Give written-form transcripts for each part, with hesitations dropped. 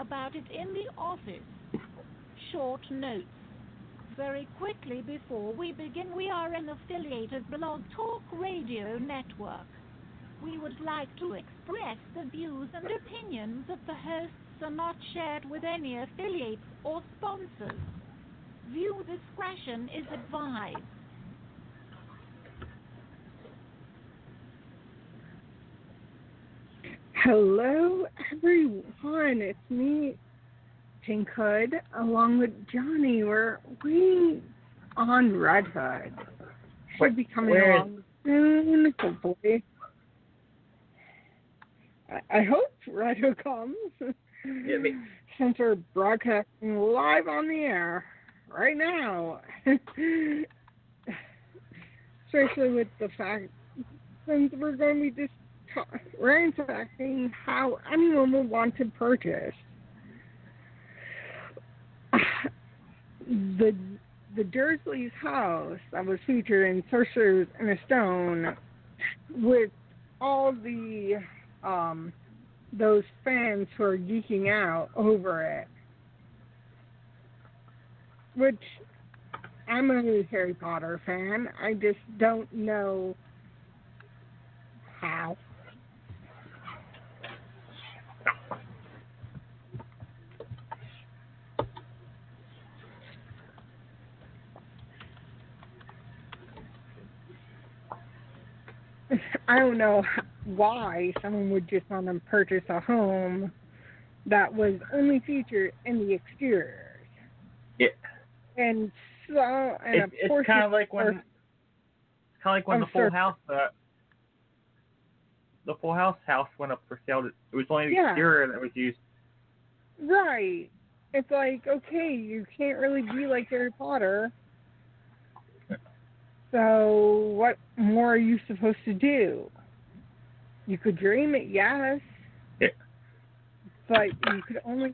About it in the office. Short notes. Very quickly before we begin, we are an affiliated Blog Talk Radio network. We would like to express the views and opinions of the hosts are not shared with any affiliates or sponsors. Viewer discretion is advised. Hello, everyone. It's me, Pink Hood, along with Johnny. We're way on Red Hood. Should be coming along soon, hopefully. I hope Red Hood comes, since we're broadcasting live on the air right now. Especially with the fact, since we're going to be just ransacking how anyone would want to purchase the Dursley's house that was featured in Sorcerer's Stone, with all the those fans who are geeking out over it, which I'm a Harry Potter fan. I just don't know how. I don't know why someone would just want to purchase a home that was only featured in the exteriors. Yeah. And so, and it's kind of like when, the Full House, the Full House went up for sale. It was only the exterior that was used. Right. It's like, okay, you can't really be like Harry Potter. So what more are you supposed to do? You could dream it, yes. Yeah. But you could only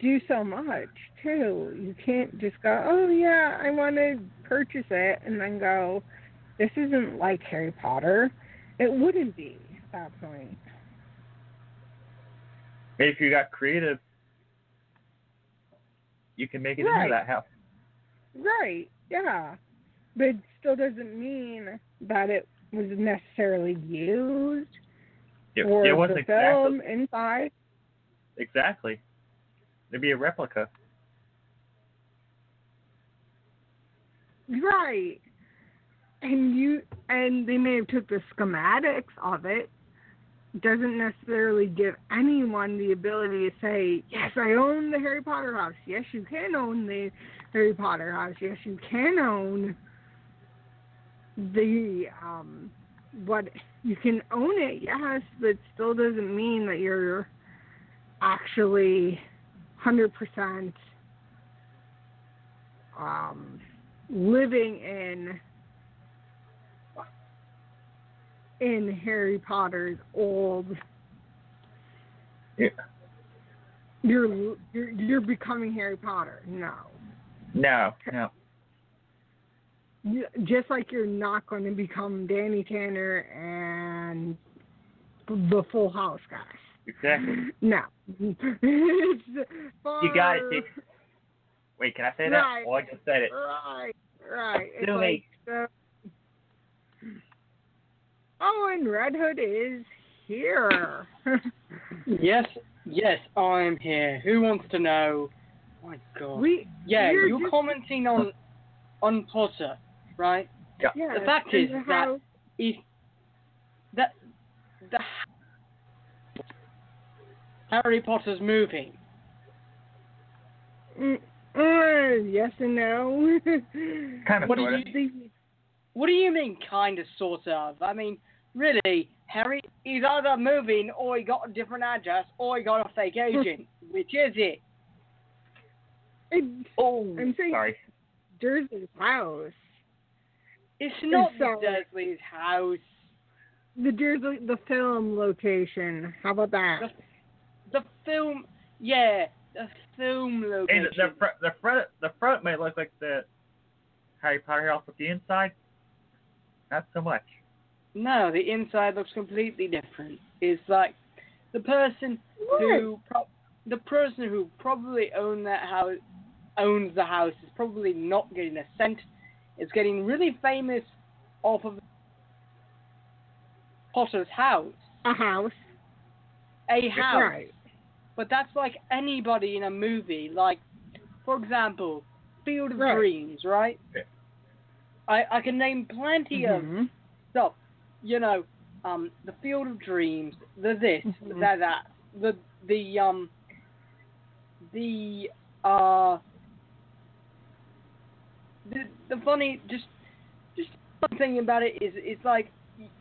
do so much, too. You can't just go, oh, yeah, I want to purchase it, and then go, this isn't like Harry Potter. It wouldn't be at that point. If you got creative, you can make it into that house. Right, yeah. But it still doesn't mean that it was necessarily used or it wasn't the film inside. Exactly. It'd be a replica. Right. And they may have took the schematics of it. Doesn't necessarily give anyone the ability to say, yes, I own the Harry Potter house. Yes, you can own the Harry Potter house. Yes, you can own the, you can own it, yes, but still doesn't mean that you're actually 100% living in Harry Potter's old... Yeah. You're becoming Harry Potter. No. Just like you're not going to become Danny Tanner and the Full House guys. Exactly. No. You got it, dude. Wait, can I say that? Oh, I just said it. Right. It's like... Oh, and Red Hood is here. Yes, I'm here. Who wants to know? Oh my God. You're commenting on Potter, right? Yeah. The fact is that the Harry Potter's movie. Yes and no. Kind of. What do you mean, kind of, sort of? I mean, really, Harry is either moving or he got a different address or he got a fake agent. Which is it? I'm saying sorry. Dursley's house. It's not Dursley's house. The film location. How about that? The film location. Hey, the front may look like the Harry Potter house, but the inside, not so much. No, the inside looks completely different. It's like the person who probably owns the house is probably not getting a cent. It's getting really famous off of Potter's house. A house. Right. But that's like anybody in a movie. Like, for example, Field of Dreams, right? Yeah. I can name plenty of stuff, the Field of Dreams, the this, the funny, just one thing about it is it's like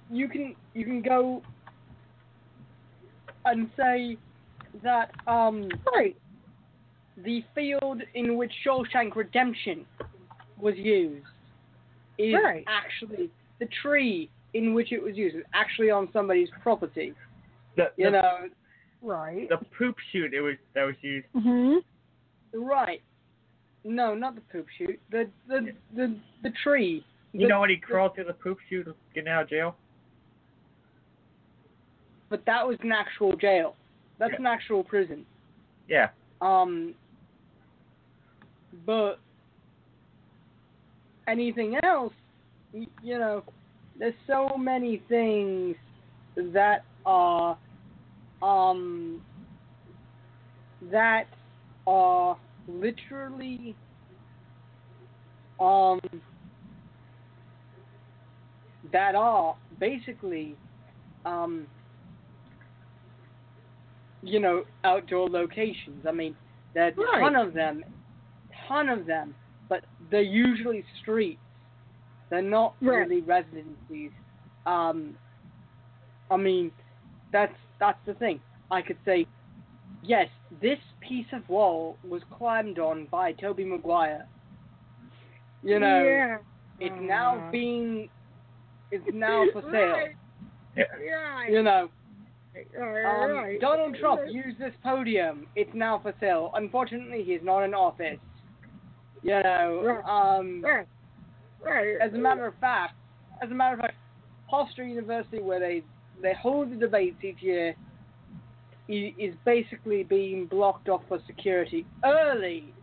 you can go and say that the field in which Shawshank Redemption was used is actually the tree in which it was used is actually on somebody's property. The poop chute that was used. Mm-hmm. Right. No, not the poop chute. The tree. You know when he crawled through the poop chute and getting out of jail? But that was an actual jail. That's an actual prison. Yeah. But anything else, there's so many things that are, literally, that are basically, outdoor locations. I mean, there's a ton of them, but they're usually streets. They're not really residencies. I mean, that's the thing. I could say, yes, this piece of wall was climbed on by Tobey Maguire. You know, it's now being, it's now for sale. Yeah. You know, Donald Trump used this podium. It's now for sale. Unfortunately, he's not in office. You know, as a matter of fact, Hofstra University, where they hold the debates each year, is basically being blocked off for security early.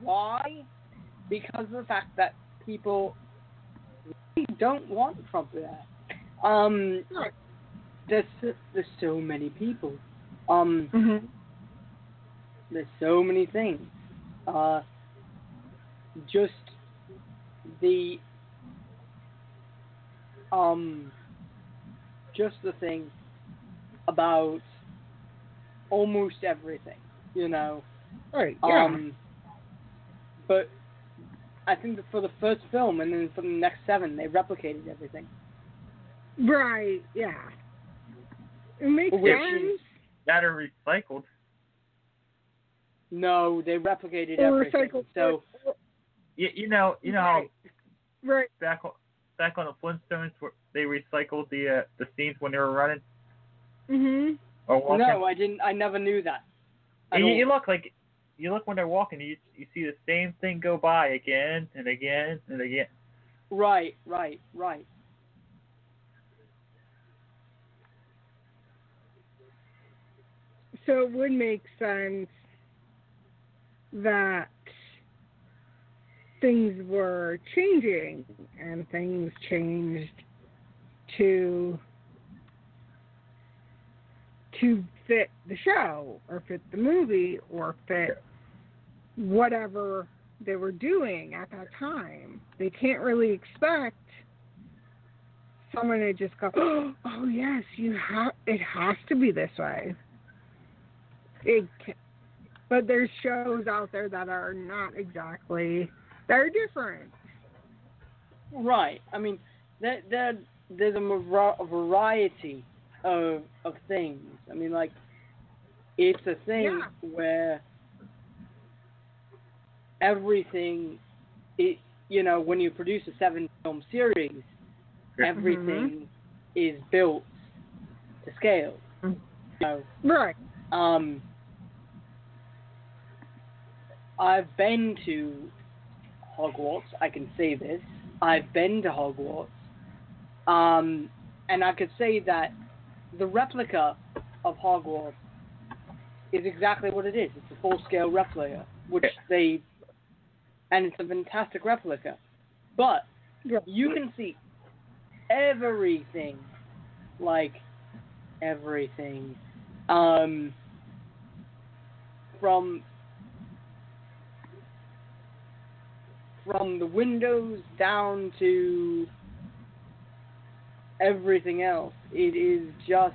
Why? Because of the fact that people really don't want Trump there. There's so many people. There's so many things. Just the thing about almost everything, you know. Right. Yeah. But I think that for the first film and then for the next 7, they replicated everything. Right. Yeah. It makes sense. That are recycled. No, they replicated everything. Recycled. So. You know. Right. Back on the Flintstones, where they recycled the scenes when they were running. No, I didn't. I never knew that. And you look when they're walking, you see the same thing go by again and again and again. Right. So it would make sense that things were changing and things changed to fit the show or fit the movie or fit whatever they were doing at that time. They can't really expect someone to just go, oh yes, it has to be this way. But there's shows out there that are not exactly, they're different. Right. I mean, there's a variety of things. I mean, like, it's a thing where everything, you know, when you produce a 7-film series, everything is built to scale. You know? Right. I've been to Hogwarts. I can say this. I've been to Hogwarts. And I could say that the replica of Hogwarts is exactly what it is. It's a full-scale replica, and it's a fantastic replica. But you can see everything, like everything. From the windows down to everything else, it is just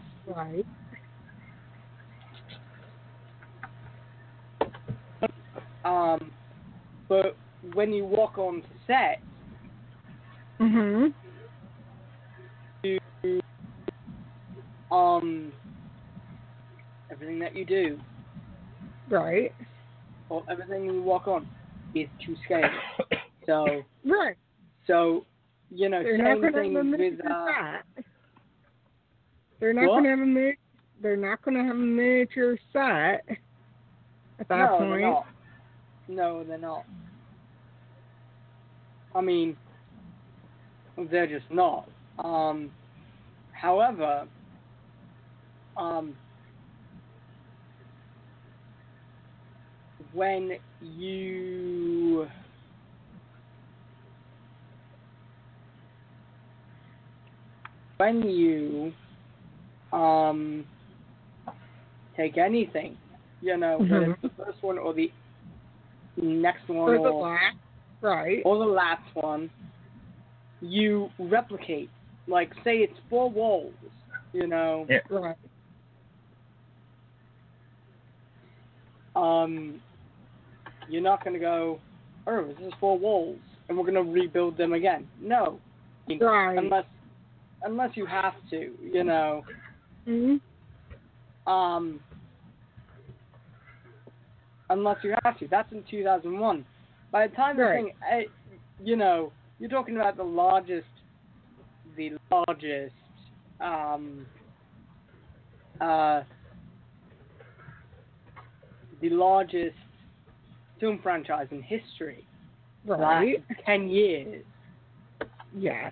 but when you walk on set, you, everything that you do, right, or everything you walk on, is to scale. So so you know, same thing with that. They're not going to have a miniature set at that point. No, they're not. I mean, they're just not. However, when you take anything, you know, whether it's the first one or the next one or the last, or the last one, you replicate. Like, say it's 4 walls, you know. Yeah. Right. You're not going to go, oh, this is 4 walls, and we're going to rebuild them again. No. Unless you have to, you know. Unless you have to. That's in 2001. By the time you're talking about the largest the largest film franchise in history. Right. Like 10 years. Yes.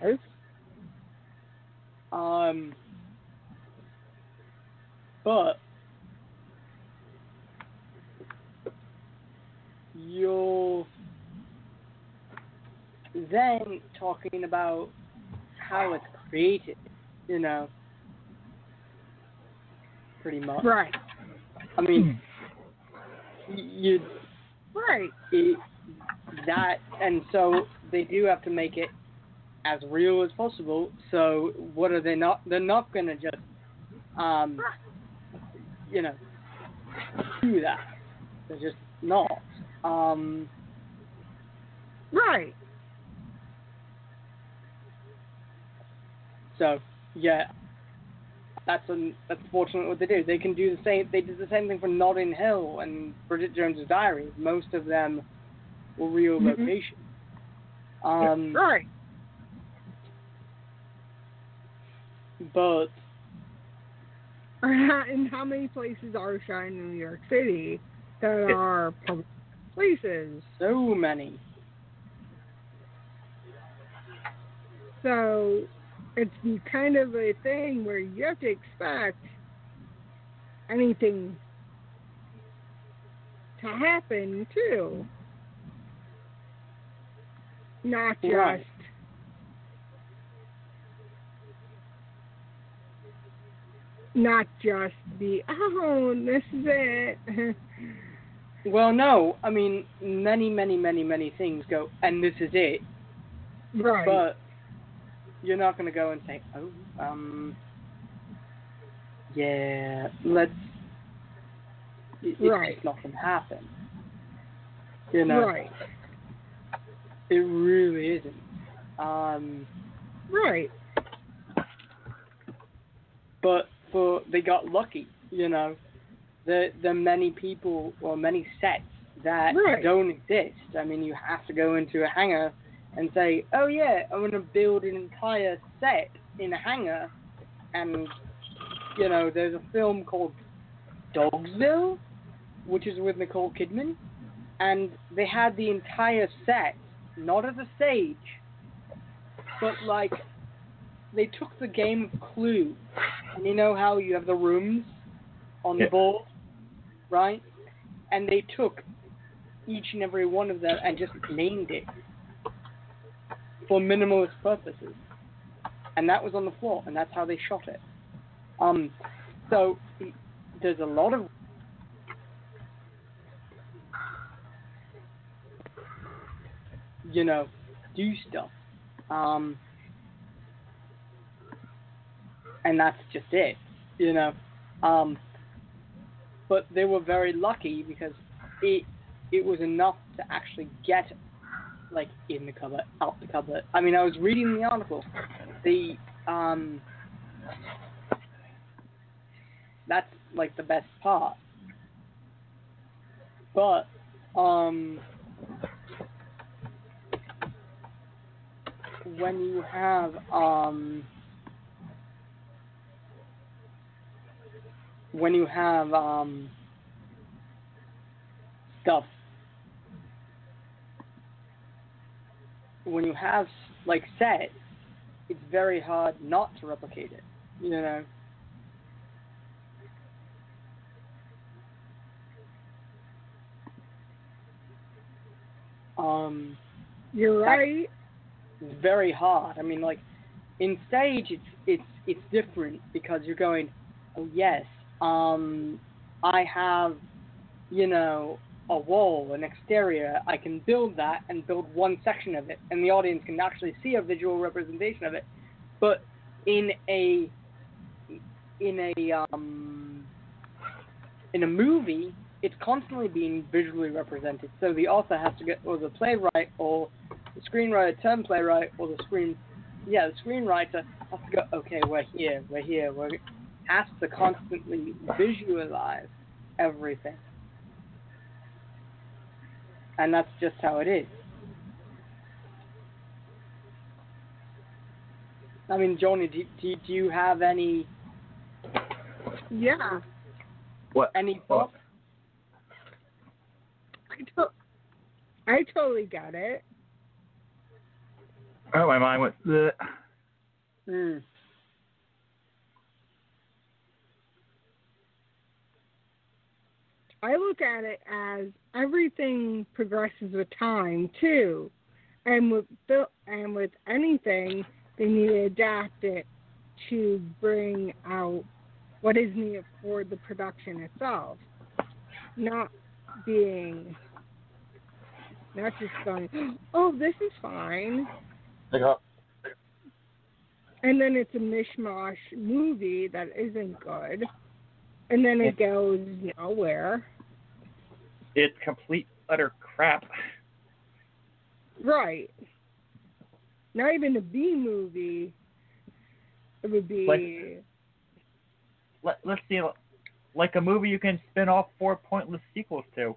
But you're then talking about how it's created, pretty much. Right. I mean, and so they do have to make it as real as possible. So what are they not? They're not gonna just, do that. They're just not. Right. So yeah, that's fortunate what they do. They can do the same. They did the same thing for Notting Hill and Bridget Jones's Diary. Most of them were real locations. Right. But and how many places are shot in New York City that are public places? So many. So it's kind of a thing where you have to expect anything to happen too. Not just this is it. Well, no. I mean, many, many, many, many things go, and this is it. Right. But you're not going to go and say, it's not going to happen. Right. It really isn't. Right. But they got lucky, The many people or many sets that don't exist. I mean, you have to go into a hangar and say, "Oh yeah, I'm going to build an entire set in a hangar," and there's a film called Dogsville, which is with Nicole Kidman, and they had the entire set, not as a stage, but like they took the game of Clue, and you know how you have the rooms on the board, right? And they took each and every one of them and just named it for minimalist purposes. And that was on the floor, and that's how they shot it. So there's a lot of... do stuff. And that's just it, But they were very lucky because it was enough to actually get, in the cupboard, out the cupboard. I mean, I was reading the article. That's, the best part. But, when you have, sets, it's very hard not to replicate it, You're right. It's very hard. I mean, in stage, it's different because you're going, oh yes. I have, a wall, an exterior. I can build that and build one section of it, and the audience can actually see a visual representation of it. But in a movie, it's constantly being visually represented. So the author has to get, or the playwright, or the screenwriter turned playwright, or the screenwriter has to go, okay, we're here, has to constantly visualize everything. And that's just how it is. I mean, Johnny, do you have any... Yeah. What? Any thoughts? I totally got it. Oh, my mind went... Bleh. Mm. I look at it as everything progresses with time, too. And with anything, they need to adapt it to bring out what is needed for the production itself. Not just going, oh, this is fine. Pick up. And then it's a mishmash movie that isn't good. And then it goes nowhere. It's complete utter crap. Right. Not even a B movie. It would be... Let's see. Like a movie you can spin off 4 pointless sequels to.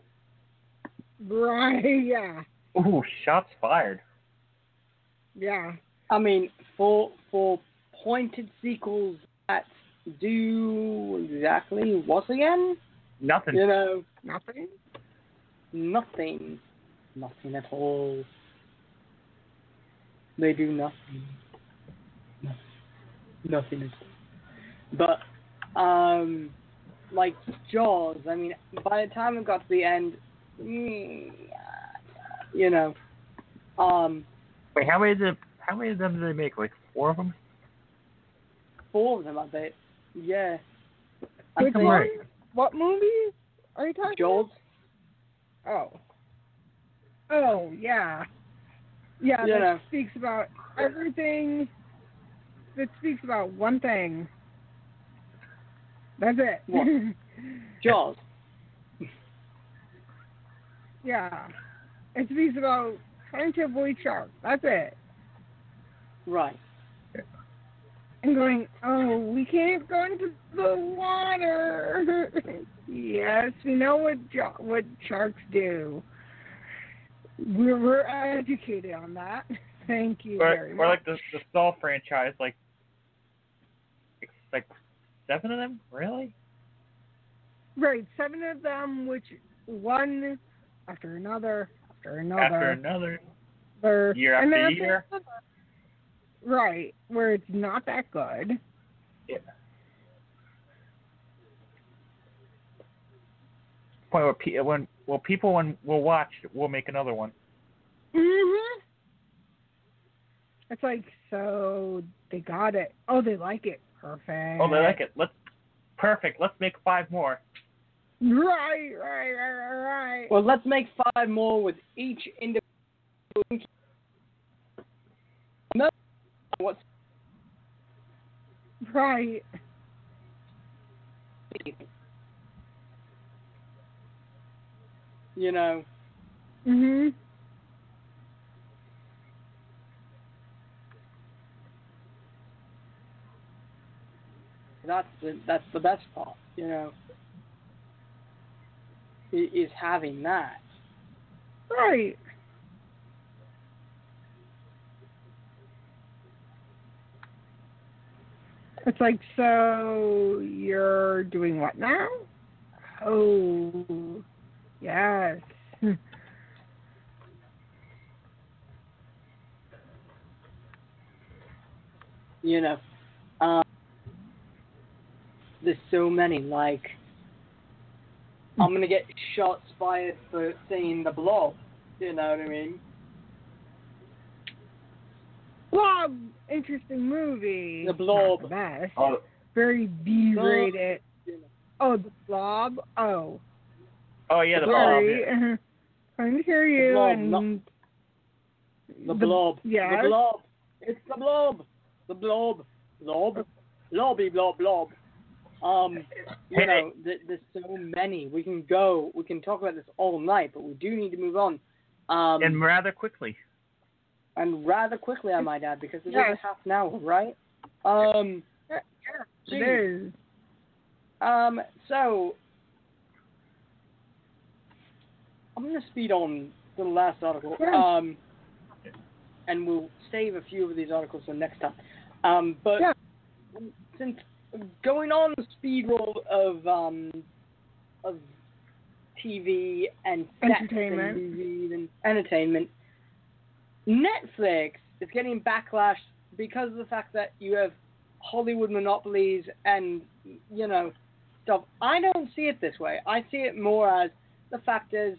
Right, yeah. Ooh, shots fired. Yeah. I mean, for pointed sequels that do exactly what again? Nothing. You know, nothing? Nothing. Nothing at all. They do nothing. Nothing at all. But, like Jaws, I mean, by the time it got to the end, you know, Wait, how many of them did they make? Like 4 of them? 4 of them, I bet. Yeah. Which one? What movie are you talking Jaws? About? Jaws. Oh. Oh, yeah. Yeah, yeah, that speaks about everything. That speaks about one thing. That's it. What? Jaws. Yeah. It speaks about trying to avoid sharks. That's it. Right. And going, oh, we can't go into the water. Yes, we know what sharks do. We're educated on that. Thank you very much. Or like the Saw franchise, like 7 of them? Really? Right, 7 of them, which one after another, after another. After another. Year after year. After another. Right, where it's not that good. Yeah. Point where people will watch, we'll make another one. Mm-hmm. It's like, so they got it. Oh, they like it. Perfect. Oh, they like it. Perfect. Let's make 5 more. Right. Well, let's make 5 more with each individual. What's right? You know. Mhm. That's the best part, you know. Is having that. Right. It's like, so you're doing what now? Oh, yes. You know, there's so many. Like, I'm going to get shots fired for saying The Blob. You know what I mean? Blob, interesting movie. The Blob. Not the best. Oh. Very B-rated. Oh, The Blob. Oh. Oh, yeah, The Blob. Yeah. Trying to hear you. The Blob. Yeah. The Blob. It's The Blob. The Blob. Blob. Blobby, blob, blob. You know, there's so many. We can go. We can talk about this all night, but we do need to move on. And rather quickly. And rather quickly, I might add, because it is half an hour, right? It is. So, I'm going to speed on the last article, and we'll save a few of these articles for next time. But since going on the speed roll of TV and entertainment, and movies and entertainment, Netflix is getting backlash because of the fact that you have Hollywood monopolies and, you know, stuff. I don't see it this way. I see it more as the fact is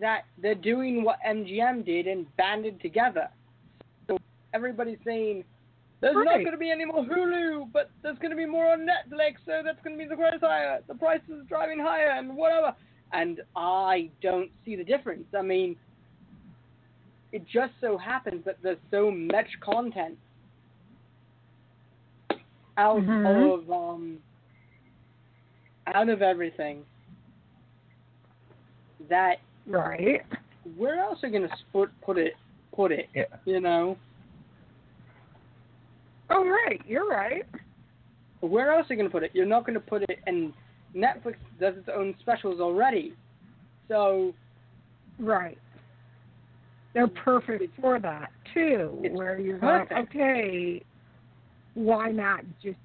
that they're doing what MGM did and banded together. So everybody's saying, there's not going to be any more Hulu, but there's going to be more on Netflix, so that's going to be the price higher. The price is driving higher and whatever. And I don't see the difference. I mean, it just so happens that there's so much content out of everything that where else are going to put it? Yeah. You know. Oh, right. You're right. Where else are you going to put it? You're not going to put it, and Netflix does its own specials already. So. Right. They're perfect for that, too. Where you're like, okay, why not just.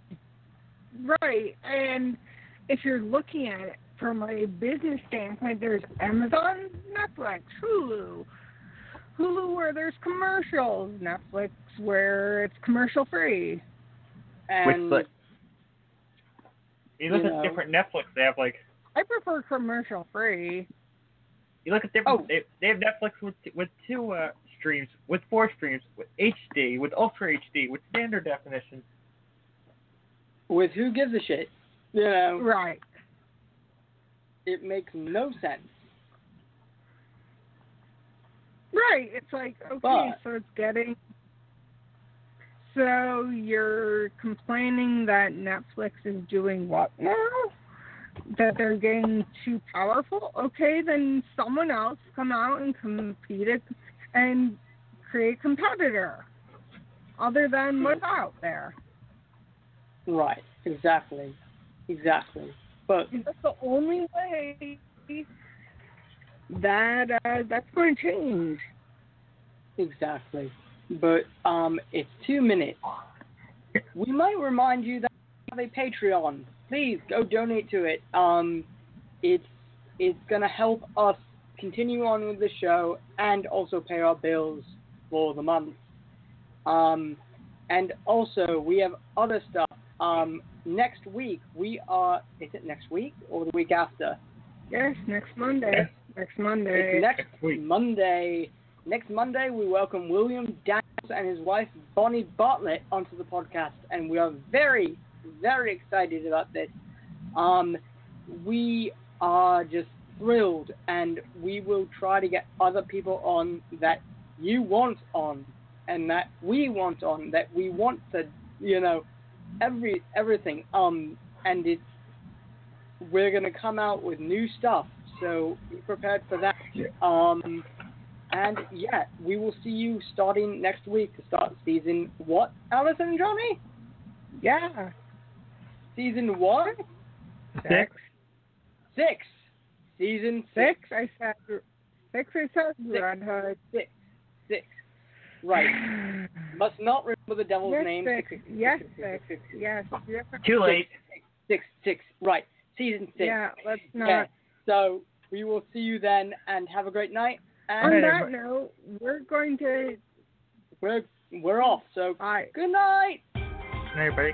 Right. And if you're looking at it from a business standpoint, there's Amazon, Netflix, Hulu where there's commercials, Netflix where it's commercial free. And which, like, you look at different Netflix, they have like. I prefer commercial free. You look at different. Oh. They have Netflix with two streams, with four streams, with HD, with Ultra HD, with standard definition. With who gives a shit? You know. Right. It makes no sense. Right. It's like, okay, but, so it's getting. So you're complaining that Netflix is doing what now? That they're getting too powerful? Okay, then someone else come out and compete and create a competitor other than what's out there. Right. Exactly. But that's the only way that that's going to change. Exactly. But it's 2 minutes. We might remind you that we have a Patreon. Please go donate to it. It's going to help us continue on with the show and also pay our bills for the month. And also we have other stuff. Next week we are. Is it next week or the week after? Yes, next Monday. Yes. Next Monday. Next Monday, we welcome William Daniels and his wife, Bonnie Bartlett, onto the podcast, and we are very, very excited about this. We are just thrilled, and we will try to get other people on that you want on, and that we want on, that we want to, you know, everything. And it's we're going to come out with new stuff, so be prepared for that. And, yeah, we will see you starting next week to start season what, Alice and Johnny? Yeah. Season what? Six. Season six. I said. Red Hood. Six. Right. Must not remember the devil's name. Six. Too late. Six. Right. Season six. Yeah, let's not. Okay. So we will see you then, and have a great night. And on that note, we're off. So good night. Good night, everybody.